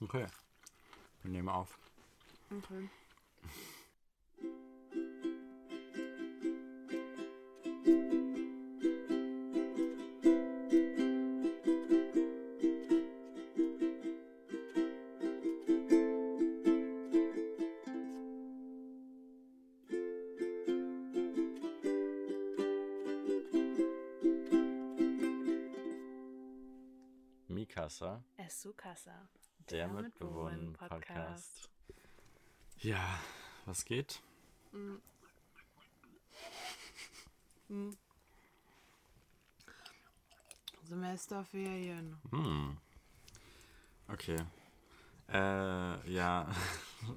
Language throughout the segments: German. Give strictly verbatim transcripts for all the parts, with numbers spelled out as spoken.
Okay. Wir nehmen auf. Okay. Mikasa. Esukasa. Der, der Mitbewohnen-Podcast. Ja, was geht? Mm. Mm. Semesterferien. Mm. Okay. Äh, ja,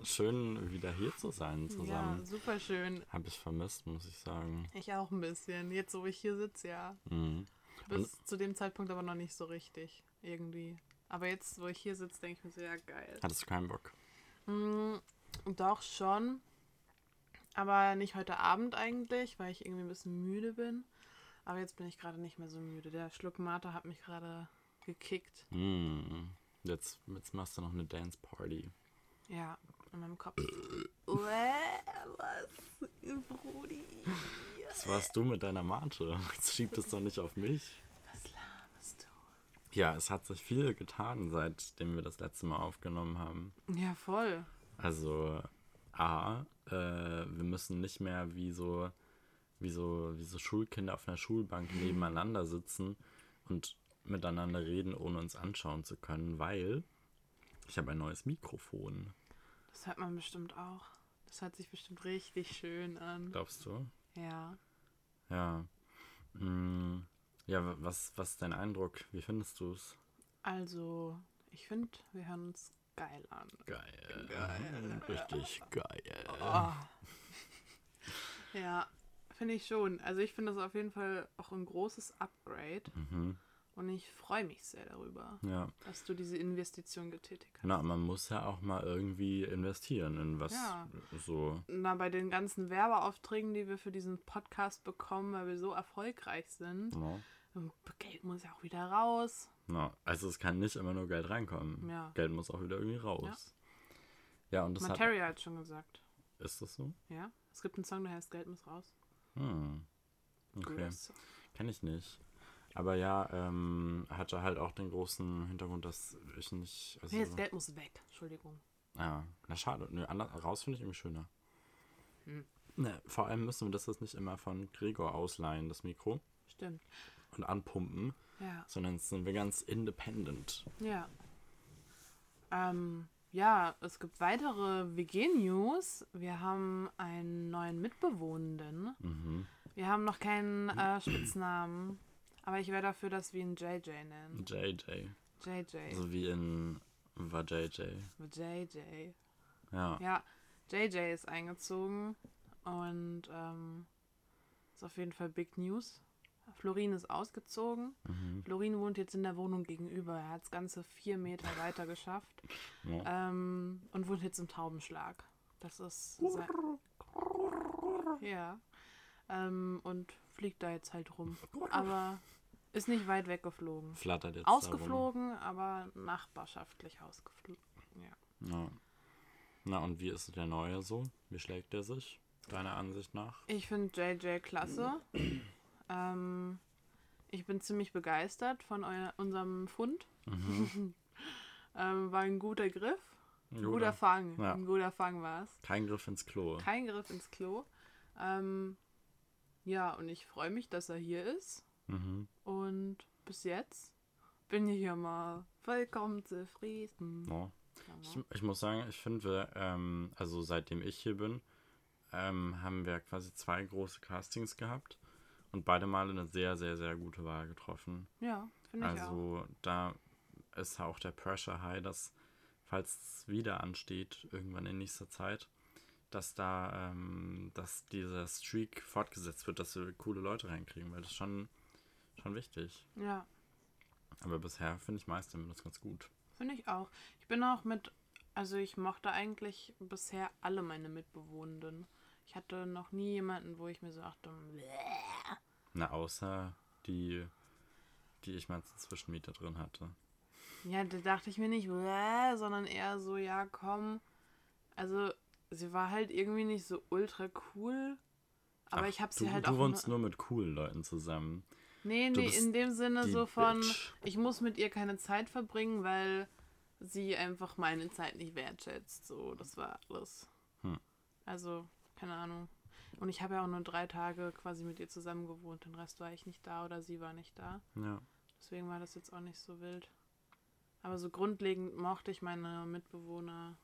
schön wieder hier zu sein zusammen. Ja, super schön. Hab ich vermisst, muss ich sagen. Ich auch ein bisschen. Jetzt, wo ich hier sitze, ja. Mm. Bis Und zu dem Zeitpunkt aber noch nicht so richtig, irgendwie. Aber jetzt, wo ich hier sitze, denke ich mir so, ja, geil. Hattest du keinen Bock? Mm, doch, schon. Aber nicht heute Abend eigentlich, weil ich irgendwie ein bisschen müde bin. Aber jetzt bin ich gerade nicht mehr so müde. Der Schluck Mate hat mich gerade gekickt. Mm, jetzt, jetzt machst du noch eine Dance-Party. Ja, in meinem Kopf. Was? Brudi? Was warst du mit deiner Mate? Jetzt schiebt es doch nicht auf mich. Was laberst du? Ja, es hat sich viel getan, seitdem wir das letzte Mal aufgenommen haben. Ja, voll. Also, A, äh, wir müssen nicht mehr wie so, wie, so, wie so Schulkinder auf einer Schulbank nebeneinander sitzen und miteinander reden, ohne uns anschauen zu können, weil ich habe ein neues Mikrofon. Das hört man bestimmt auch. Das hört sich bestimmt richtig schön an. Glaubst du? Ja. Ja. Hm. Ja, was, was ist dein Eindruck? Wie findest du es? Also, ich finde, wir hören uns geil an. Geil. Geil. Richtig geil. Oh. Ja, finde ich schon. Also ich finde das auf jeden Fall auch ein großes Upgrade. Mhm. Und ich freue mich sehr darüber, ja, dass du diese Investition getätigt hast. Na, man muss ja auch mal irgendwie investieren in was, ja, so. Na, bei den ganzen Werbeaufträgen, die wir für diesen Podcast bekommen, weil wir so erfolgreich sind, ja, Geld muss ja auch wieder raus. Na, also es kann nicht immer nur Geld reinkommen. Ja. Geld muss auch wieder irgendwie raus. Ja, ja, und das Materia hat, hat schon gesagt. Ist das so? Ja. Es gibt einen Song, der heißt Geld muss raus. Hm. Okay. Kenn ich nicht. Aber ja, ähm, hatte halt auch den großen Hintergrund, dass ich nicht... Also nee, das Geld muss weg, Entschuldigung. Ja, na schade. Nö, anders, raus finde ich irgendwie schöner. Hm. Ne, vor allem müssen wir das jetzt nicht immer von Gregor ausleihen, das Mikro. Stimmt. Und anpumpen. Ja. Sondern sind wir ganz independent. Ja. Ähm, ja, es gibt weitere W G-News. Wir haben einen neuen Mitbewohnenden. Mhm. Wir haben noch keinen äh, Spitznamen. Aber ich wäre dafür, dass wir ihn J J nennen. J J. J J. So wie in... War J J. War J J. Ja. Ja, J J ist eingezogen und ähm, ist auf jeden Fall Big News. Florin ist ausgezogen. Mhm. Florin wohnt jetzt in der Wohnung gegenüber. Er hat es ganze vier Meter weiter geschafft. Ja. Ähm, und wohnt jetzt im Taubenschlag. Das ist... Sein... Ja. Ähm, und fliegt da jetzt halt rum. Aber ist nicht weit weggeflogen. Flattert jetzt. Ausgeflogen, aber nachbarschaftlich ausgeflogen. Ja. Ja. Na, und wie ist der Neue so? Wie schlägt der sich, deiner Ansicht nach? Ich finde J J klasse. ähm, ich bin ziemlich begeistert von eu- unserem Fund. Mhm. ähm, war ein guter Griff. Ein guter, guter Fang. Ja. Ein guter Fang war es. Kein Griff ins Klo. Kein Griff ins Klo. Ähm, Ja, und ich freue mich, dass er hier ist. Mhm. Und bis jetzt bin ich ja mal vollkommen zufrieden. Ja. Ich, ich muss sagen, ich finde, wir, ähm, also seitdem ich hier bin, ähm, haben wir quasi zwei große Castings gehabt und beide Male eine sehr, sehr, sehr gute Wahl getroffen. Ja, finde ich auch. Also da ist auch der Pressure high, dass, falls es wieder ansteht, irgendwann in nächster Zeit, dass da, ähm, dass dieser Streak fortgesetzt wird, dass wir coole Leute reinkriegen, weil das ist schon, schon wichtig. Ja. Aber bisher finde ich meistens das ganz gut. Finde ich auch. Ich bin auch mit, also ich mochte eigentlich bisher alle meine Mitbewohnenden. Ich hatte noch nie jemanden, wo ich mir so dachte, bleh. Na, außer die, die ich mal zur Zwischenmiete drin hatte. Ja, da dachte ich mir nicht, bläh, sondern eher so, ja, komm. Also, sie war halt irgendwie nicht so ultra cool. Aber Ach, ich hab sie du, halt du auch... Du wohnst nur mit coolen Leuten zusammen. Nee, nee, in dem Sinne so von, Bitch. Ich muss mit ihr keine Zeit verbringen, weil sie einfach meine Zeit nicht wertschätzt. So, das war alles. Hm. Also, keine Ahnung. Und ich habe ja auch nur drei Tage quasi mit ihr zusammen gewohnt. Den Rest war ich nicht da oder sie war nicht da. Ja. Deswegen war das jetzt auch nicht so wild. Aber so grundlegend mochte ich meine Mitbewohner,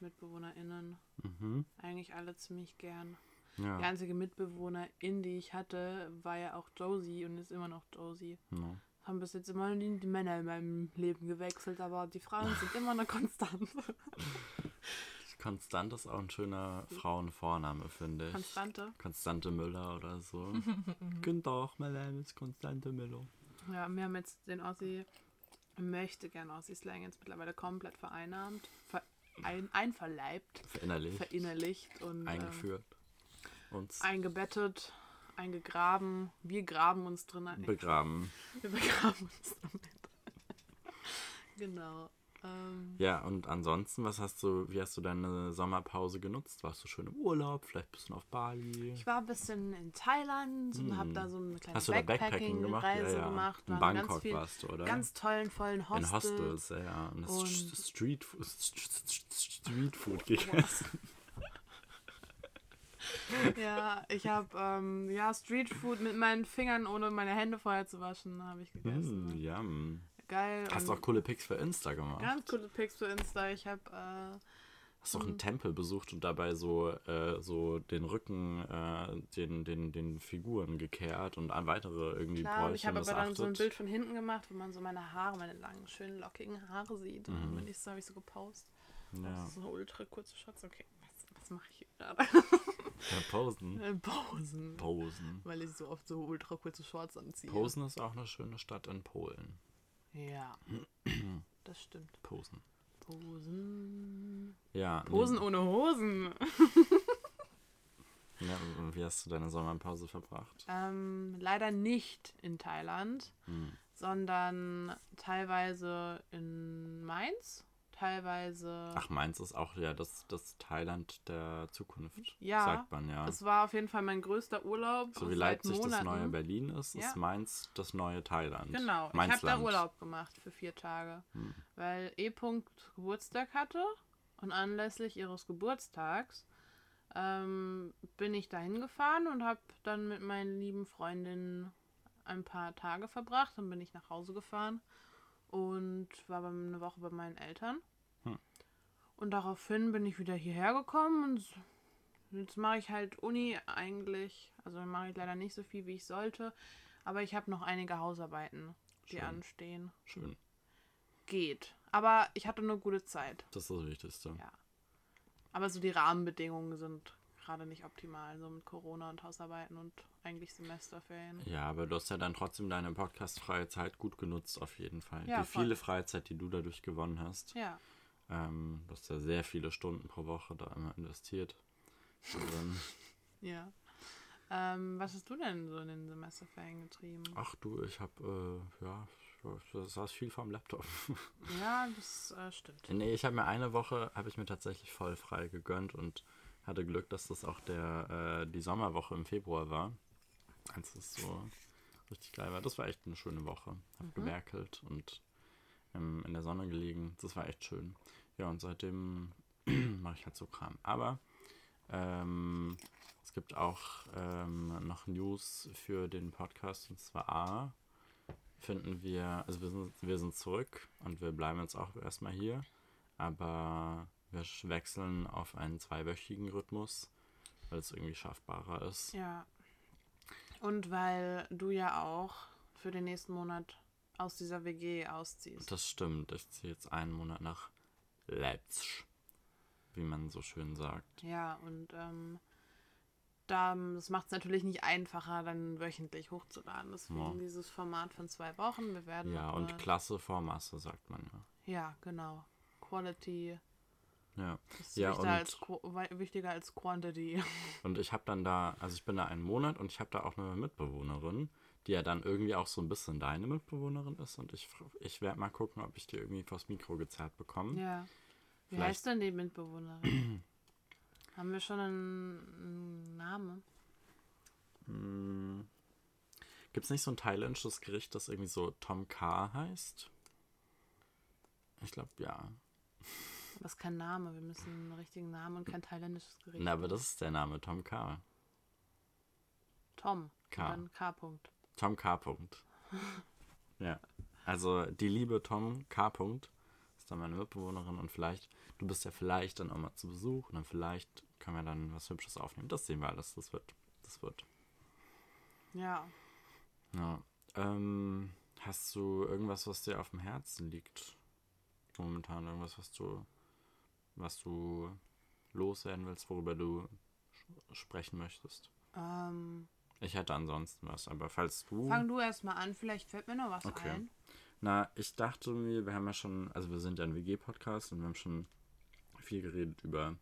MitbewohnerInnen mhm. eigentlich alle ziemlich gern. Ja. Die einzige Mitbewohnerin, die ich hatte, war ja auch Josie und ist immer noch Josie. No. Haben bis jetzt immer die, die Männer in meinem Leben gewechselt, aber die Frauen sind immer eine Konstante. Konstant ist auch ein schöner Frauenvorname, finde ich. Konstante? Konstante Müller oder so. Könnt auch, mein Name ist Konstante Müller. Ja, wir haben jetzt den Aussie, möchte gerne Aussie-Slang jetzt mittlerweile komplett vereinnahmt, verein, einverleibt, verinnerlicht, verinnerlicht und eingeführt. Ähm, uns. Eingebettet, eingegraben. Wir graben uns drin. Ein. Begraben. Wir begraben uns drin. Genau. Ja, und ansonsten, was hast du, wie hast du deine Sommerpause genutzt? Warst du schön im Urlaub, vielleicht ein bisschen auf Bali? Ich war ein bisschen in Thailand und hm. habe da so eine kleine Backpacking-Reise gemacht. Ja, ja. gemacht. In Bangkok viel, warst du, oder? Ganz tollen, vollen Hostel. In Hostels, ja, ja. Und, und Streetfood Street gegessen. Ja, ich habe ähm, ja, Streetfood mit meinen Fingern, ohne meine Hände vorher zu waschen, habe ich gegessen. Mm, yum. Geil. Hast du auch coole Pics für Insta gemacht? Ganz coole Pics für Insta. Ich habe. Äh, Hast du auch einen Tempel besucht und dabei so, äh, so den Rücken äh, den, den, den Figuren gekehrt und an weitere irgendwie Bräuche. Ich habe aber dann achtet. so ein Bild von hinten gemacht, wo man so meine Haare, meine langen, schönen, lockigen Haare sieht. Mhm. Und das habe ich so gepostet. Ja. Das ist so eine ultra kurze Schatz. Okay, was, was mache ich hier gerade? Ja, posen. Posen. Posen. Weil ich so oft so ultra kurze Shorts anziehe. Posen ist auch eine schöne Stadt in Polen. Ja, das stimmt. Posen. Posen. Ja. Posen nee. ohne Hosen. Ja, wie hast du deine Sommerpause verbracht? Ähm, leider nicht in Thailand, hm. sondern teilweise in Mainz, teilweise... Ach, Mainz ist auch ja das, das Thailand der Zukunft, ja, sagt man ja. Es war auf jeden Fall mein größter Urlaub seit Monaten. So wie Leipzig das neue Berlin ist, ja. ist Mainz das neue Thailand. Genau, Mainz ich habe da Urlaub gemacht für vier Tage, hm. weil E. Geburtstag hatte und anlässlich ihres Geburtstags ähm, bin ich da hingefahren und habe dann mit meinen lieben Freundinnen ein paar Tage verbracht. Dann bin ich nach Hause gefahren. Und war eine Woche bei meinen Eltern. Hm. Und daraufhin bin ich wieder hierher gekommen. Und jetzt mache ich halt Uni eigentlich. Also mache ich leider nicht so viel, wie ich sollte. Aber ich habe noch einige Hausarbeiten, die Schön. anstehen. Schön. Geht. Aber ich hatte eine gute Zeit. Das ist das Wichtigste. Ja. Aber so die Rahmenbedingungen sind gerade nicht optimal. So mit Corona und Hausarbeiten und eigentlich Semesterferien. Ja, aber du hast ja dann trotzdem deine Podcast-freie Zeit gut genutzt, auf jeden Fall. Ja, die voll. viele Freizeit, die du dadurch gewonnen hast. Ja. Ähm, du hast ja sehr viele Stunden pro Woche da immer investiert. Dann, ja. Ähm, was hast du denn so in den Semesterferien getrieben? Ach du, ich habe, äh, ja, das saß viel vorm Laptop. Ja, das äh, stimmt. Nee, ich habe mir eine Woche, habe ich mir tatsächlich voll frei gegönnt und hatte Glück, dass das auch der äh, die Sommerwoche im Februar war. Als es so richtig geil war. Das war echt eine schöne Woche. Hab mhm. gewerkelt und ähm, in der Sonne gelegen. Das war echt schön. Ja, und seitdem mache ich halt so Kram. Aber ähm, es gibt auch ähm, noch News für den Podcast. Und zwar A, finden wir, also wir sind, wir sind zurück und wir bleiben jetzt auch erstmal hier. Aber wir wechseln auf einen zweiwöchigen Rhythmus, weil es irgendwie schaffbarer ist. Ja. Und weil du ja auch für den nächsten Monat aus dieser W G ausziehst. Das stimmt. Ich ziehe jetzt einen Monat nach Letzsch, wie man so schön sagt. Ja, und ähm, da, das macht es natürlich nicht einfacher, dann wöchentlich hochzuladen. Deswegen ja. dieses Format von zwei Wochen. Wir werden ja, und Klasse vor Masse, sagt man ja. Ja, genau. Quality. Ja, das ist ja, wichtiger, und, als Qu- wichtiger als Quantity. Und ich habe dann da, also ich bin da einen Monat und ich habe da auch eine Mitbewohnerin, die ja dann irgendwie auch so ein bisschen deine Mitbewohnerin ist. Und ich, ich werde mal gucken, ob ich die irgendwie vors Mikro gezerrt bekomme. Ja. Wie Vielleicht. heißt denn die Mitbewohnerin? Haben wir schon einen, einen Namen? Hm. Gibt es nicht so ein thailändisches Gericht, das irgendwie so Tom K. heißt? Ich glaube, ja. Aber es ist kein Name. Wir müssen einen richtigen Namen und kein thailändisches Gericht. Na, aber das ist der Name, Tom K. Tom. K. Und dann K. -Punkt. Tom K. -Punkt. Ja. Also die liebe Tom K. -Punkt ist dann meine Mitbewohnerin und vielleicht, du bist ja vielleicht dann auch mal zu Besuch und dann vielleicht können wir dann was Hübsches aufnehmen. Das sehen wir alles. Das wird, das wird. Ja. Ja. Ähm, hast du irgendwas, was dir auf dem Herzen liegt? Momentan irgendwas, was du, was du loswerden willst, worüber du sprechen möchtest? Ähm, ich hätte ansonsten was, aber falls du... Fang du erstmal an, vielleicht fällt mir noch was okay. ein. Na, ich dachte mir, wir haben ja schon, also wir sind ja ein W G-Podcast und wir haben schon viel geredet über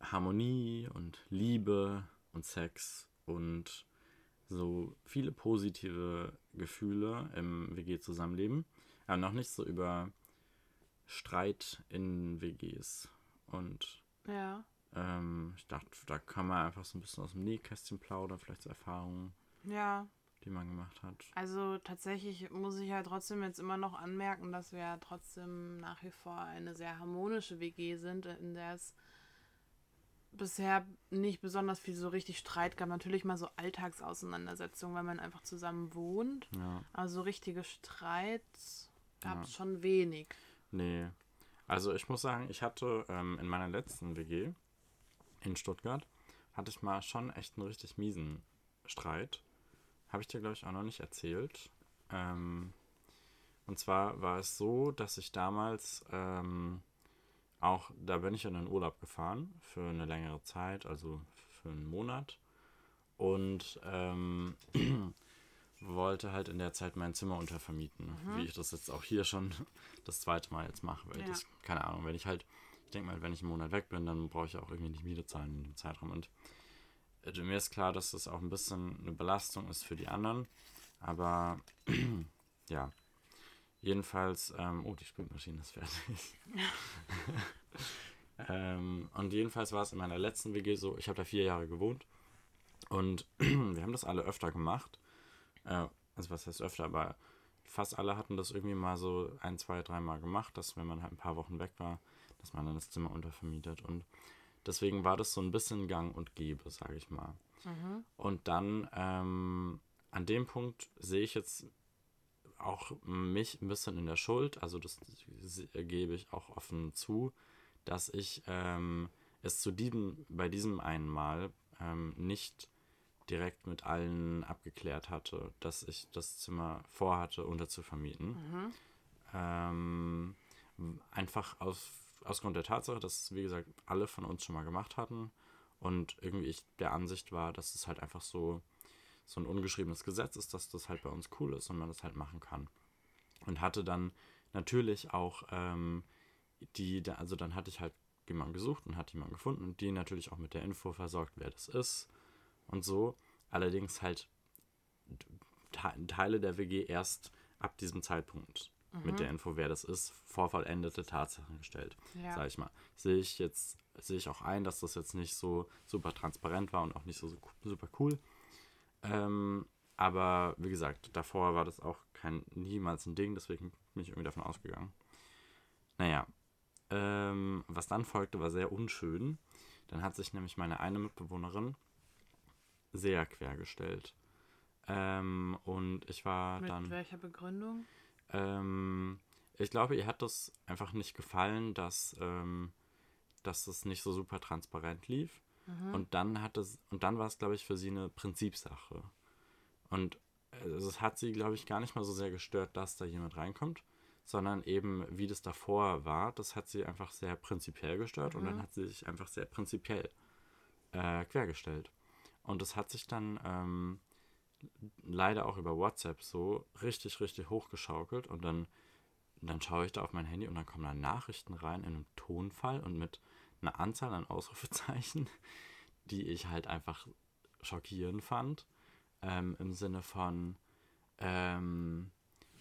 Harmonie und Liebe und Sex und so viele positive Gefühle im W G-Zusammenleben, aber noch nicht so über Streit in W Gs. Und ja. ähm, ich dachte, da kann man einfach so ein bisschen aus dem Nähkästchen plaudern, vielleicht so Erfahrungen, ja. die man gemacht hat. Also tatsächlich muss ich ja trotzdem jetzt immer noch anmerken, dass wir ja trotzdem nach wie vor eine sehr harmonische W G sind, in der es bisher nicht besonders viel so richtig Streit gab. Natürlich mal so Alltagsauseinandersetzungen, weil man einfach zusammen wohnt. Ja. Aber so richtige Streit gab es ja. schon wenig. Nee, also ich muss sagen, ich hatte ähm, in meiner letzten W G in Stuttgart, hatte ich mal schon echt einen richtig miesen Streit. Habe ich dir, glaube ich, auch noch nicht erzählt. Ähm, und zwar war es so, dass ich damals ähm, auch, da bin ich in den Urlaub gefahren für eine längere Zeit, also für einen Monat. Und ähm, wollte halt in der Zeit mein Zimmer untervermieten, mhm. wie ich das jetzt auch hier schon das zweite Mal jetzt mache, weil ja. das, keine Ahnung, wenn ich halt, ich denke mal, wenn ich einen Monat weg bin, dann brauche ich auch irgendwie nicht Miete zahlen in dem Zeitraum und äh, mir ist klar, dass das auch ein bisschen eine Belastung ist für die anderen, aber ja, jedenfalls, ähm, oh, die Spülmaschine ist fertig. ähm, und jedenfalls war es in meiner letzten W G so, ich habe da vier Jahre gewohnt und wir haben das alle öfter gemacht. Also was heißt öfter, aber fast alle hatten das irgendwie mal so ein, zwei, dreimal gemacht, dass wenn man halt ein paar Wochen weg war, dass man dann das Zimmer untervermietet und deswegen war das so ein bisschen Gang und Gäbe, sage ich mal. Mhm. Und dann ähm, an dem Punkt sehe ich jetzt auch mich ein bisschen in der Schuld, also das gebe ich auch offen zu, dass ich ähm, es zu diesem, bei diesem einen Mal ähm, nicht direkt mit allen abgeklärt hatte, dass ich das Zimmer vorhatte, unterzuvermieten. Mhm. Ähm, einfach aus, aus Grund der Tatsache, dass, wie gesagt, alle von uns schon mal gemacht hatten und irgendwie ich der Ansicht war, dass es halt einfach so, so ein ungeschriebenes Gesetz ist, dass das halt bei uns cool ist und man das halt machen kann. Und hatte dann natürlich auch ähm, die, also dann hatte ich halt jemanden gesucht und hatte jemanden gefunden und die natürlich auch mit der Info versorgt, wer das ist. Und so, allerdings halt Teile der W G erst ab diesem Zeitpunkt mhm. mit der Info, wer das ist, vorvollendete Tatsachen gestellt, ja. sag ich mal. Sehe ich jetzt, sehe ich auch ein, dass das jetzt nicht so super transparent war und auch nicht so super cool. Ähm, aber wie gesagt, davor war das auch kein niemals ein Ding, deswegen bin ich irgendwie davon ausgegangen. Naja, ähm, was dann folgte, war sehr unschön. Dann hat sich nämlich meine eine Mitbewohnerin sehr quergestellt. Ähm, und ich war Mit dann... Mit welcher Begründung? Ähm, ich glaube, ihr hat das einfach nicht gefallen, dass, ähm, dass das nicht so super transparent lief. Mhm. Und dann hat es, und dann war es, glaube ich, für sie eine Prinzipsache. Und es hat sie, glaube ich, gar nicht mal so sehr gestört, dass da jemand reinkommt, sondern eben, wie das davor war, das hat sie einfach sehr prinzipiell gestört mhm. und dann hat sie sich einfach sehr prinzipiell äh, quergestellt. Und das hat sich dann ähm, leider auch über WhatsApp so richtig, richtig hochgeschaukelt. Und dann, dann schaue ich da auf mein Handy und dann kommen da Nachrichten rein in einem Tonfall und mit einer Anzahl an Ausrufezeichen, die ich halt einfach schockierend fand. ähm, im Sinne von, ähm,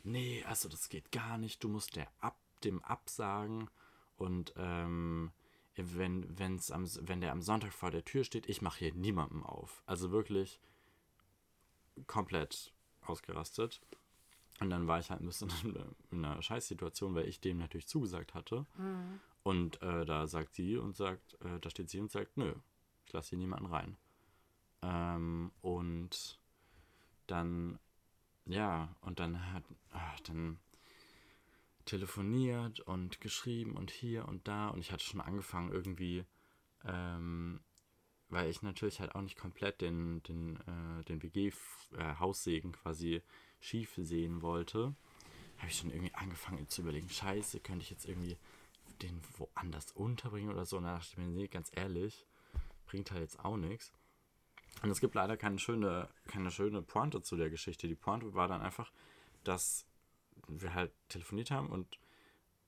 nee, also das geht gar nicht, du musst der ab, dem absagen und ähm, wenn, wenn's am, wenn der am Sonntag vor der Tür steht, ich mache hier niemandem auf. Also wirklich komplett ausgerastet. Und dann war ich halt ein bisschen in einer Scheißsituation, weil ich dem natürlich zugesagt hatte. Mhm. Und äh, da sagt sie und sagt, äh, da steht sie und sagt, nö, ich lasse hier niemanden rein. Ähm, und dann, ja, und dann hat, ach, dann telefoniert und geschrieben und hier und da. Und ich hatte schon angefangen irgendwie, ähm, weil ich natürlich halt auch nicht komplett den, den, äh, den W G-Haussegen äh, quasi schief sehen wollte, habe ich schon irgendwie angefangen zu überlegen, scheiße, könnte ich jetzt irgendwie den woanders unterbringen oder so. Und da dachte ich mir, nee, ganz ehrlich, bringt halt jetzt auch nichts. Und es gibt leider keine schöne, keine schöne Pointe zu der Geschichte. Die Pointe war dann einfach, dass wir halt telefoniert haben und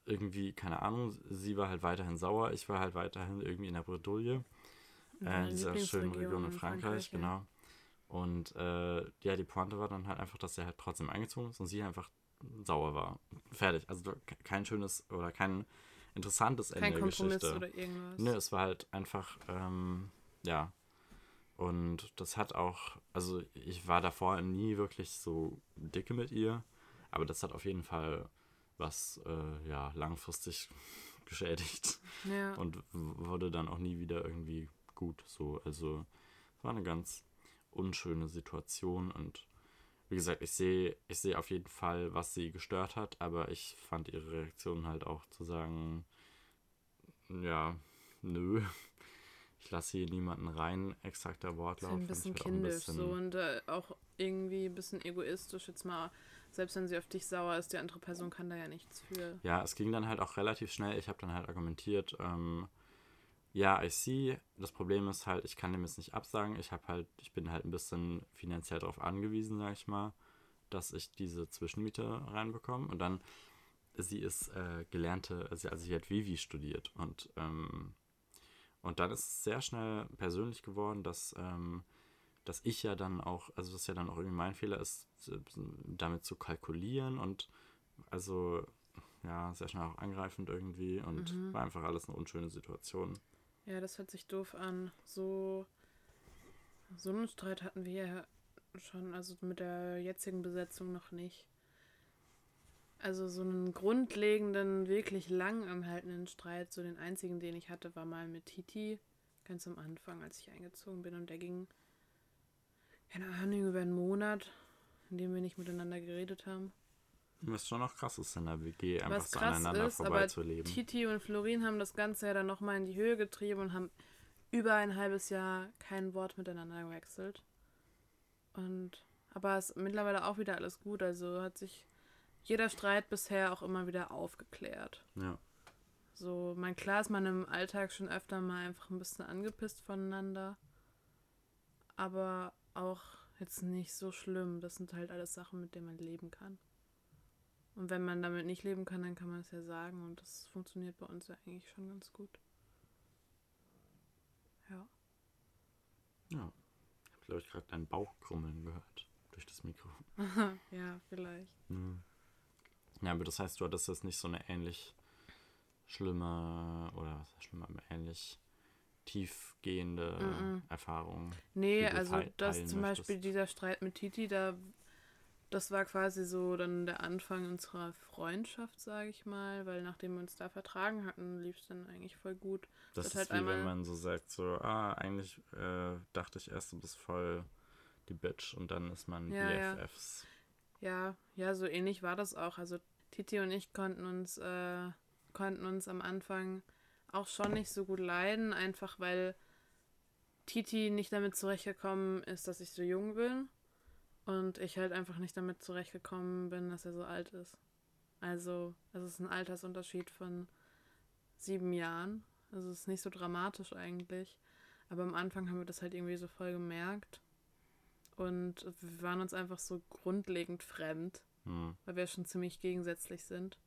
irgendwie, keine Ahnung, sie war halt weiterhin sauer, ich war halt weiterhin irgendwie in der Bredouille, äh, in dieser schönen Region in Frankreich, Frankreich ja. Genau. Und äh, ja, die Pointe war dann halt einfach, dass er halt trotzdem eingezogen ist und sie einfach sauer war. Fertig. Also kein schönes oder kein interessantes Ende der Geschichte. Kein Kompromiss oder irgendwas. Nö, es war halt einfach, ähm, ja. Und das hat auch, also ich war davor nie wirklich so dicke mit ihr, aber das hat auf jeden Fall was, äh, ja, langfristig geschädigt. Ja. Und wurde dann auch nie wieder irgendwie gut so. Also es war eine ganz unschöne Situation und wie gesagt, ich sehe ich sehe auf jeden Fall, was sie gestört hat, aber ich fand ihre Reaktion halt auch zu sagen, ja, nö, ich lasse hier niemanden rein, exakter Wortlaut. Ein bisschen halt kindisch ein bisschen, so und äh, auch irgendwie ein bisschen egoistisch jetzt mal, selbst wenn sie auf dich sauer ist, die andere Person kann da ja nichts für. Ja, es ging dann halt auch relativ schnell, ich habe dann halt argumentiert, ähm, ja, I see. Das Problem ist halt, ich kann dem jetzt nicht absagen. Ich habe halt, ich bin halt ein bisschen finanziell darauf angewiesen, sag ich mal, dass ich diese Zwischenmiete reinbekomme. Und dann, sie ist äh, gelernte, also sie hat Vivi studiert. Und, ähm, und dann ist es sehr schnell persönlich geworden, dass, ähm, dass ich ja dann auch, also das ja dann auch irgendwie mein Fehler ist, damit zu kalkulieren und also ja, sehr schnell auch angreifend irgendwie und mhm. war einfach alles eine unschöne Situation. Ja, das hört sich doof an. So, so einen Streit hatten wir ja schon, also mit der jetzigen Besetzung noch nicht. Also so einen grundlegenden, wirklich lang anhaltenden Streit, so den einzigen, den ich hatte, war mal mit Titi, ganz am Anfang, als ich eingezogen bin. Und der ging, keine Ahnung, über einen Monat, in dem wir nicht miteinander geredet haben. Was schon noch krass ist in der W G, einfach so aneinander vorbeizuleben. Aber Titi und Florin haben das Ganze ja dann nochmal in die Höhe getrieben und haben über ein halbes Jahr kein Wort miteinander gewechselt. Und, aber es ist mittlerweile auch wieder alles gut, also hat sich jeder Streit bisher auch immer wieder aufgeklärt. Ja. So, mein klar ist man im Alltag schon öfter mal einfach ein bisschen angepisst voneinander, aber auch jetzt nicht so schlimm. Das sind halt alles Sachen, mit denen man leben kann. Und wenn man damit nicht leben kann, dann kann man es ja sagen. Und das funktioniert bei uns ja eigentlich schon ganz gut. Ja. Ja. Ich habe, glaube ich, gerade deinen Bauch krummeln gehört. Durch das Mikro. Ja, vielleicht. Mhm. Ja, aber das heißt, du hattest jetzt nicht so eine ähnlich schlimme oder was heißt schlimm, aber ähnlich tiefgehende mhm. Erfahrung. Nee, also das zum möchtest. Beispiel dieser Streit mit Titi, da... Das war quasi so dann der Anfang unserer Freundschaft, sage ich mal, weil nachdem wir uns da vertragen hatten, lief es dann eigentlich voll gut. Das, das ist halt wie einmal, wenn man so sagt, so, ah, eigentlich äh, dachte ich erst, du bist voll die Bitch und dann ist man ja, B F Fs. Ja. ja, ja, so ähnlich war das auch. Also Titi und ich konnten uns, äh, konnten uns am Anfang auch schon nicht so gut leiden, einfach weil Titi nicht damit zurechtgekommen ist, dass ich so jung bin. Und ich halt einfach nicht damit zurechtgekommen bin, dass er so alt ist. Also, es ist ein Altersunterschied von sieben Jahren. Also, es ist nicht so dramatisch eigentlich. Aber am Anfang haben wir das halt irgendwie so voll gemerkt. Und wir waren uns einfach so grundlegend fremd, mhm. weil wir schon ziemlich gegensätzlich sind.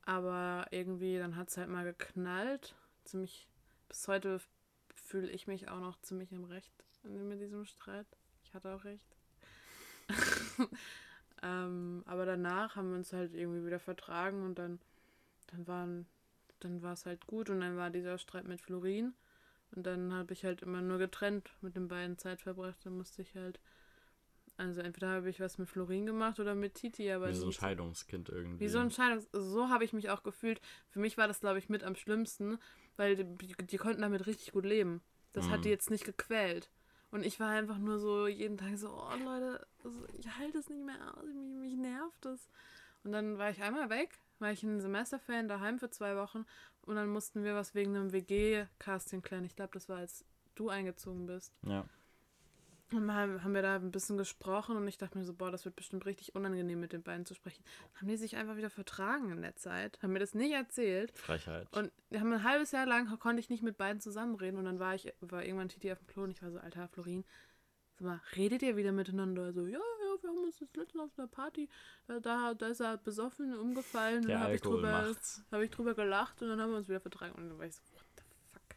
Aber irgendwie, dann hat es halt mal geknallt. Ziemlich, bis heute fühle ich mich auch noch ziemlich im Recht mit diesem Streit. ich hatte auch recht. ähm, aber danach haben wir uns halt irgendwie wieder vertragen und dann, dann waren, dann war es halt gut und dann war dieser Streit mit Florin und dann habe ich halt immer nur getrennt mit den beiden Zeit verbracht, dann musste ich halt, also entweder habe ich was mit Florin gemacht oder mit Titi. Aber wie so ein Scheidungskind irgendwie. Wie so ein Scheidungs... So habe ich mich auch gefühlt. Für mich war das, glaube ich, mit am schlimmsten, weil die, die konnten damit richtig gut leben. Das mhm. hat die jetzt nicht gequält. Und ich war einfach nur so jeden Tag so, oh Leute, also ich halte es nicht mehr aus, mich, mich nervt das. Und dann war ich einmal weg, war ich in Semesterferien daheim für zwei Wochen und dann mussten wir was wegen einem W G-Casting klären. Ich glaube, das war, als du eingezogen bist. Ja. Dann haben wir da ein bisschen gesprochen und ich dachte mir so, boah, das wird bestimmt richtig unangenehm, mit den beiden zu sprechen. Haben die sich einfach wieder vertragen in der Zeit, haben mir das nicht erzählt. Frechheit. Und haben ein halbes Jahr lang, konnte ich nicht mit beiden zusammenreden und dann war ich war irgendwann Titi auf dem Klo und ich war so, Alter, Florin, sag mal, redet ihr wieder miteinander? So, ja, ja, wir haben uns das letzte Mal auf einer Party, da, da, da ist er besoffen, umgefallen, dann habe ich, hab ich drüber gelacht und dann haben wir uns wieder vertragen und dann war ich so, what the fuck,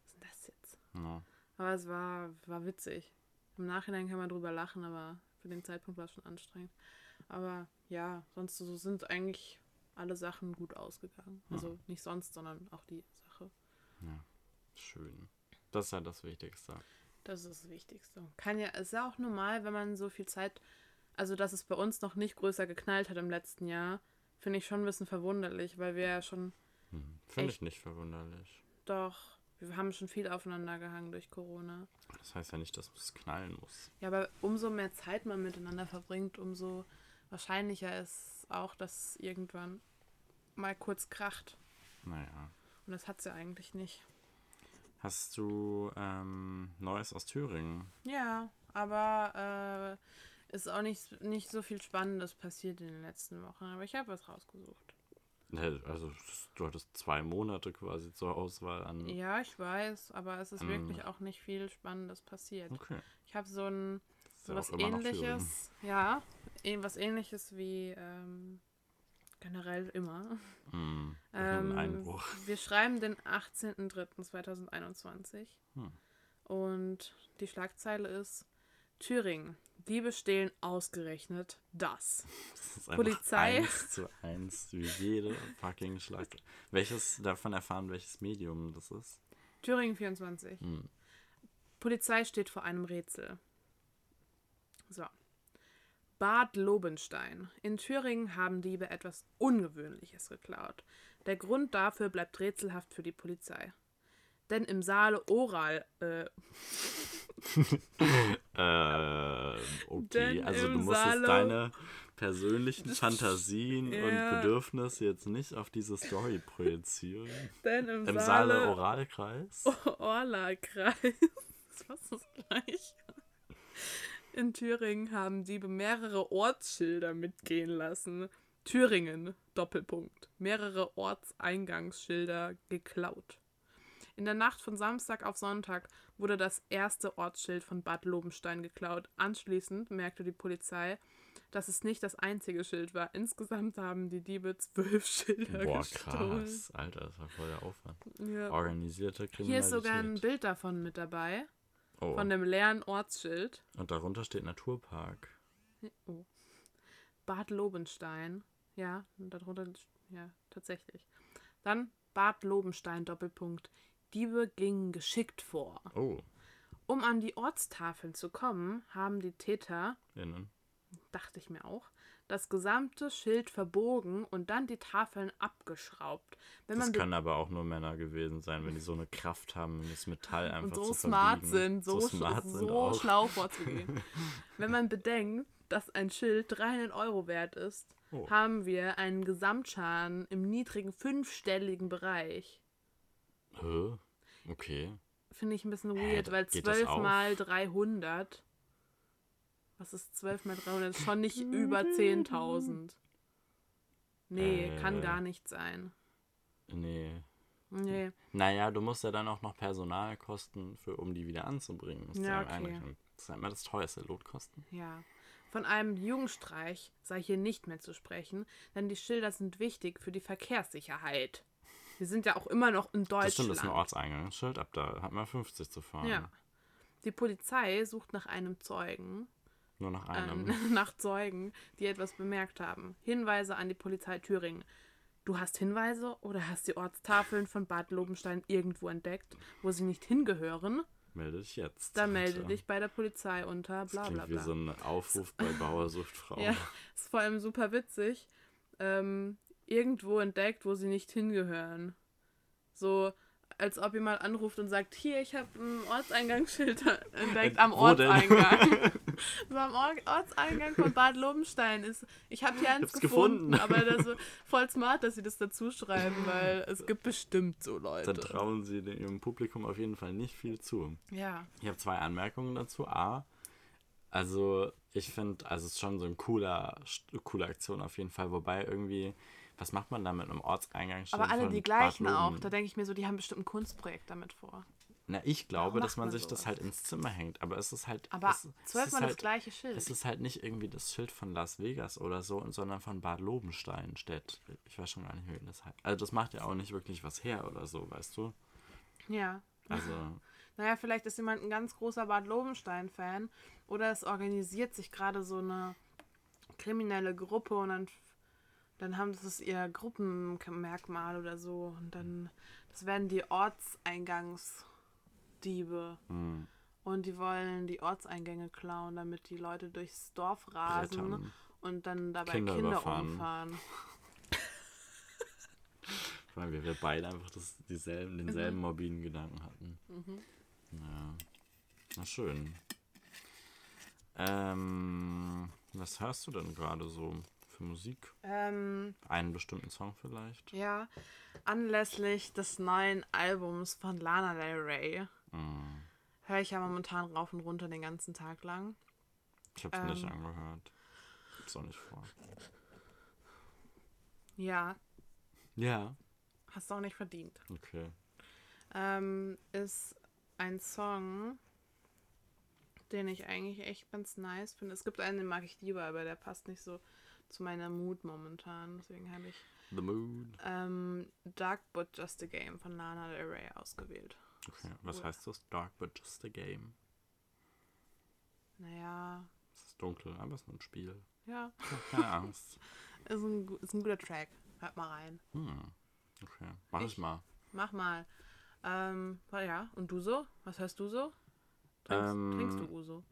was ist denn das jetzt? Ja. Aber es war, war witzig. Im Nachhinein kann man drüber lachen, aber für den Zeitpunkt war es schon anstrengend. Aber ja, sonst so sind eigentlich alle Sachen gut ausgegangen. Ja. Also nicht sonst, sondern auch die Sache. Ja, schön. Das ist ja halt das Wichtigste. Das ist das Wichtigste. Kann ja, ist ja auch normal, wenn man so viel Zeit, also dass es bei uns noch nicht größer geknallt hat im letzten Jahr, finde ich schon ein bisschen verwunderlich, weil wir ja schon... Hm, finde ich nicht verwunderlich. Doch. Wir haben schon viel aufeinander gehangen durch Corona. Das heißt ja nicht, dass es knallen muss. Ja, aber umso mehr Zeit man miteinander verbringt, umso wahrscheinlicher ist auch, dass irgendwann mal kurz kracht. Naja. Und das hat's ja eigentlich nicht. Hast du ähm, Neues aus Thüringen? Ja, aber äh, ist auch nicht, nicht so viel Spannendes passiert in den letzten Wochen. Aber ich habe was rausgesucht. Also du hattest zwei Monate quasi zur Auswahl an... Ja, ich weiß, aber es ist wirklich auch nicht viel Spannendes passiert. Okay. Ich habe so ein so was ähnliches, ja, was ähnliches wie ähm, generell immer. Mm, ähm, Einbruch. Wir schreiben den achtzehnten dritten zweitausendeinundzwanzig hm. und die Schlagzeile ist: Thüringen. Diebe stehlen ausgerechnet das. Das ist Polizei. Eins zu eins, wie jede fucking Schlagzeile. Welches, davon erfahren, welches Medium das ist? Thüringen vierundzwanzig. Hm. Polizei steht vor einem Rätsel. So. Bad Lobenstein. In Thüringen haben Diebe etwas Ungewöhnliches geklaut. Der Grund dafür bleibt rätselhaft für die Polizei. Denn im Saale-Orla... Äh, äh, okay, Denn also du musstest Saale... deine persönlichen Fantasien ja. und Bedürfnisse jetzt nicht auf diese Story projizieren. Denn im, Im Saale-Orla-Kreis. Orla-Kreis. Das war das Gleiche. In Thüringen haben Diebe mehrere Ortsschilder mitgehen lassen. Thüringen, Doppelpunkt. Mehrere Ortseingangsschilder geklaut. In der Nacht von Samstag auf Sonntag wurde das erste Ortsschild von Bad Lobenstein geklaut. Anschließend merkte die Polizei, dass es nicht das einzige Schild war. Insgesamt haben die Diebe zwölf Schilder Boah, gestohlen. Boah, krass. Alter, das war voll der Aufwand. Ja. Organisierte Kriminalität. Hier ist sogar ein Bild davon mit dabei. Oh. Von dem leeren Ortsschild. Und darunter steht Naturpark. Oh. Bad Lobenstein. Ja, darunter, ja, tatsächlich. Dann Bad Lobenstein, Doppelpunkt. Diebe gingen geschickt vor. Oh. Um an die Ortstafeln zu kommen, haben die Täter, Innen. dachte ich mir auch, das gesamte Schild verbogen und dann die Tafeln abgeschraubt. Wenn das man können be- aber auch nur Männer gewesen sein, wenn die so eine Kraft haben, das Metall einfach so zu smart sind, so, so smart sind, so schlau vorzugehen. Wenn man bedenkt, dass ein Schild dreihundert Euro wert ist, oh. haben wir einen Gesamtschaden im niedrigen fünfstelligen Bereich. Okay. Finde ich ein bisschen weird, äh, weil zwölf mal dreihundert, was ist zwölf mal dreihundert, ist schon nicht über zehntausend. Nee, äh, kann gar nicht sein. Nee. Nee. Naja, du musst ja dann auch noch Personalkosten, für, um die wieder anzubringen. Musst ja, okay. Das ist immer das teuerste, Lotkosten. Ja. Von einem Jugendstreich sei hier nicht mehr zu sprechen, denn die Schilder sind wichtig für die Verkehrssicherheit. Wir sind ja auch immer noch in Deutschland. Das stimmt, das ist ein Ortseingangsschild, ab da hat man fünfzig zu fahren. Ja. Die Polizei sucht nach einem Zeugen. Nur nach einem. Ähm, nach Zeugen, die etwas bemerkt haben. Hinweise an die Polizei Thüringen. Du hast Hinweise oder hast die Ortstafeln von Bad Lobenstein irgendwo entdeckt, wo sie nicht hingehören? Melde dich jetzt. Dann melde dich bei der Polizei unter bla bla bla. Das klingt wie so ein Aufruf bei Bauer sucht Frau. Ja, ist vor allem super witzig. Ähm, irgendwo entdeckt, wo sie nicht hingehören. So, als ob jemand anruft und sagt, hier, ich habe ein Ortseingangsschild entdeckt am Ortseingang. So am Ortseingang von Bad Lobenstein ist, ich habe hier eins gefunden, gefunden, aber das ist voll smart, dass sie das dazu schreiben, weil es gibt bestimmt so Leute. Da trauen sie dem, dem Publikum auf jeden Fall nicht viel zu. Ja. Ich habe zwei Anmerkungen dazu. A, also ich finde, also es ist schon so eine coole, coole Aktion auf jeden Fall, wobei irgendwie... Was macht man da mit einem Ortseingangsschild? Aber alle die gleichen auch. Da denke ich mir so, die haben bestimmt ein Kunstprojekt damit vor. Na, ich glaube, dass man sich das halt ins Zimmer hängt. Aber es ist halt... Aber zwölfmal das gleiche Schild. Es ist halt nicht irgendwie das Schild von Las Vegas oder so, sondern von Bad Lobenstein steht. Ich weiß schon gar nicht, wie das heißt. Also das macht ja auch nicht wirklich was her oder so, weißt du? Ja. Also... Naja, vielleicht ist jemand ein ganz großer Bad Lobenstein-Fan. Oder es organisiert sich gerade so eine kriminelle Gruppe und dann... Dann haben das ihr Gruppenmerkmal oder so. Und dann, das werden die Ortseingangsdiebe. Mhm. Und die wollen die Ortseingänge klauen, damit die Leute durchs Dorf rasen Brettern. Und dann dabei Kinder, Kinder umfahren. Vor allem, weil wir beide einfach das, dieselben, denselben mhm. morbiden Gedanken hatten. Mhm. Ja. Na schön. Ähm, was hörst du denn gerade so? Musik? Ähm, Einen bestimmten Song vielleicht? Ja, anlässlich des neuen Albums von Lana Del Rey. Mm. Höre ich ja momentan rauf und runter den ganzen Tag lang. Ich hab's ähm, nicht angehört. Hab's auch nicht vor. Ja. Ja. Hast du auch nicht verdient. Okay. Ähm, ist ein Song, den ich eigentlich echt ganz nice finde. Es gibt einen, den mag ich lieber, aber der passt nicht so zu meiner Mood momentan, deswegen habe ich The Mood. Ähm, Dark But Just a Game von Lana Del Rey ausgewählt. Okay, was cool. heißt das? Dark But Just a Game? Naja. Es ist dunkel, aber es ist nur ein Spiel. Ja. Keine Angst. ist, ein, ist ein guter Track. Hört mal rein. Hm. Okay, mach ich, ich mal. Mach mal. Ähm, ja, und du so? Was hörst du so? Trinkst, ähm, trinkst du Uso?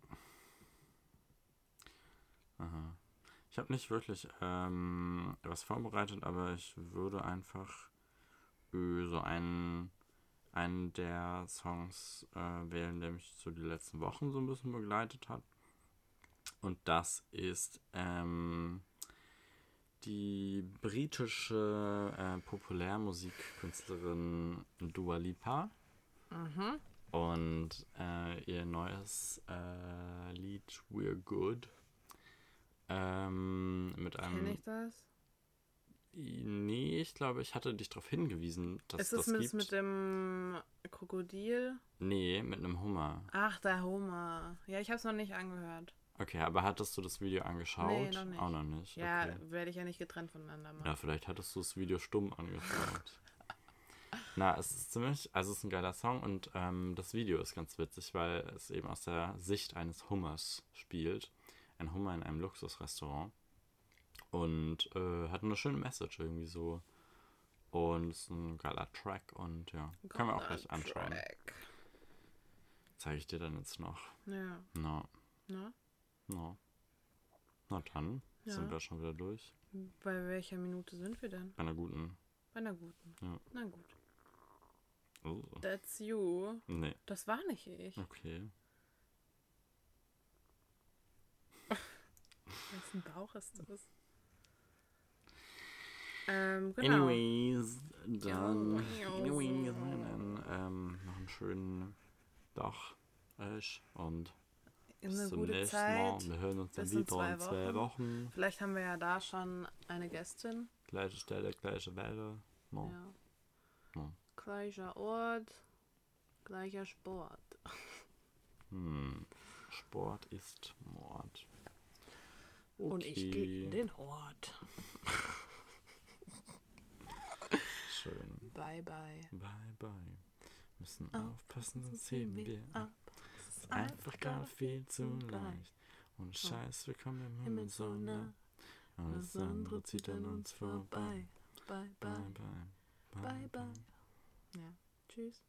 Aha. Ich habe nicht wirklich ähm, was vorbereitet, aber ich würde einfach äh, so einen, einen der Songs äh, wählen, der mich so die letzten Wochen so ein bisschen begleitet hat. Und das ist ähm, die britische äh, Populärmusikkünstlerin Dua Lipa. Mhm. Und äh, ihr neues äh, Lied We're Good. Ähm, mit einem... Kenn ich das? Nee, ich glaube, ich hatte dich darauf hingewiesen, dass es das gibt. Ist das mit dem Krokodil? Nee, mit einem Hummer. Ach, der Hummer. Ja, ich habe es noch nicht angehört. Okay, aber hattest du das Video angeschaut? Nee, noch nicht. Auch noch nicht. Ja, okay. Werde ich ja nicht getrennt voneinander machen. Ja, vielleicht hattest du das Video stumm angeschaut. Na, es ist ziemlich, also es ist ein geiler Song und ähm, das Video ist ganz witzig, weil es eben aus der Sicht eines Hummers spielt. Ein Hummer in einem Luxusrestaurant und äh, hat eine schöne Message irgendwie so und ist ein geiler Track und ja, Geiler können wir auch gleich anschauen. Zeige ich dir dann jetzt noch. Ja. No. Na? No. Na dann ja. Sind wir schon wieder durch. Bei welcher Minute sind wir denn? Bei einer guten. Bei einer guten. Ja. Na gut. Oh. That's you. Nee. Das war nicht ich. Okay. Wessen Bauch ist das? Ähm, genau. Anyways, dann, anyways, dann ähm, noch einen schönen Tag und bis zum nächsten Mal. Wir hören uns dann wieder in zwei Wochen. Vielleicht haben wir ja da schon eine Gästin. Gleiche Stelle, gleiche Welle. No. Ja. No. Gleicher Ort, gleicher Sport. Hm. Sport ist Mord. Okay. Und ich gehe in den Hort. Schön. Bye, bye. Bye, bye. Müssen aufpassen, sonst heben wir ab. ist einfach gerade viel zu leicht. Und Scheiß, wir kommen im Himmel so nah. Alles andere zieht an uns vorbei. Bye, bye. Bye, bye. Bye, bye. Ja, tschüss.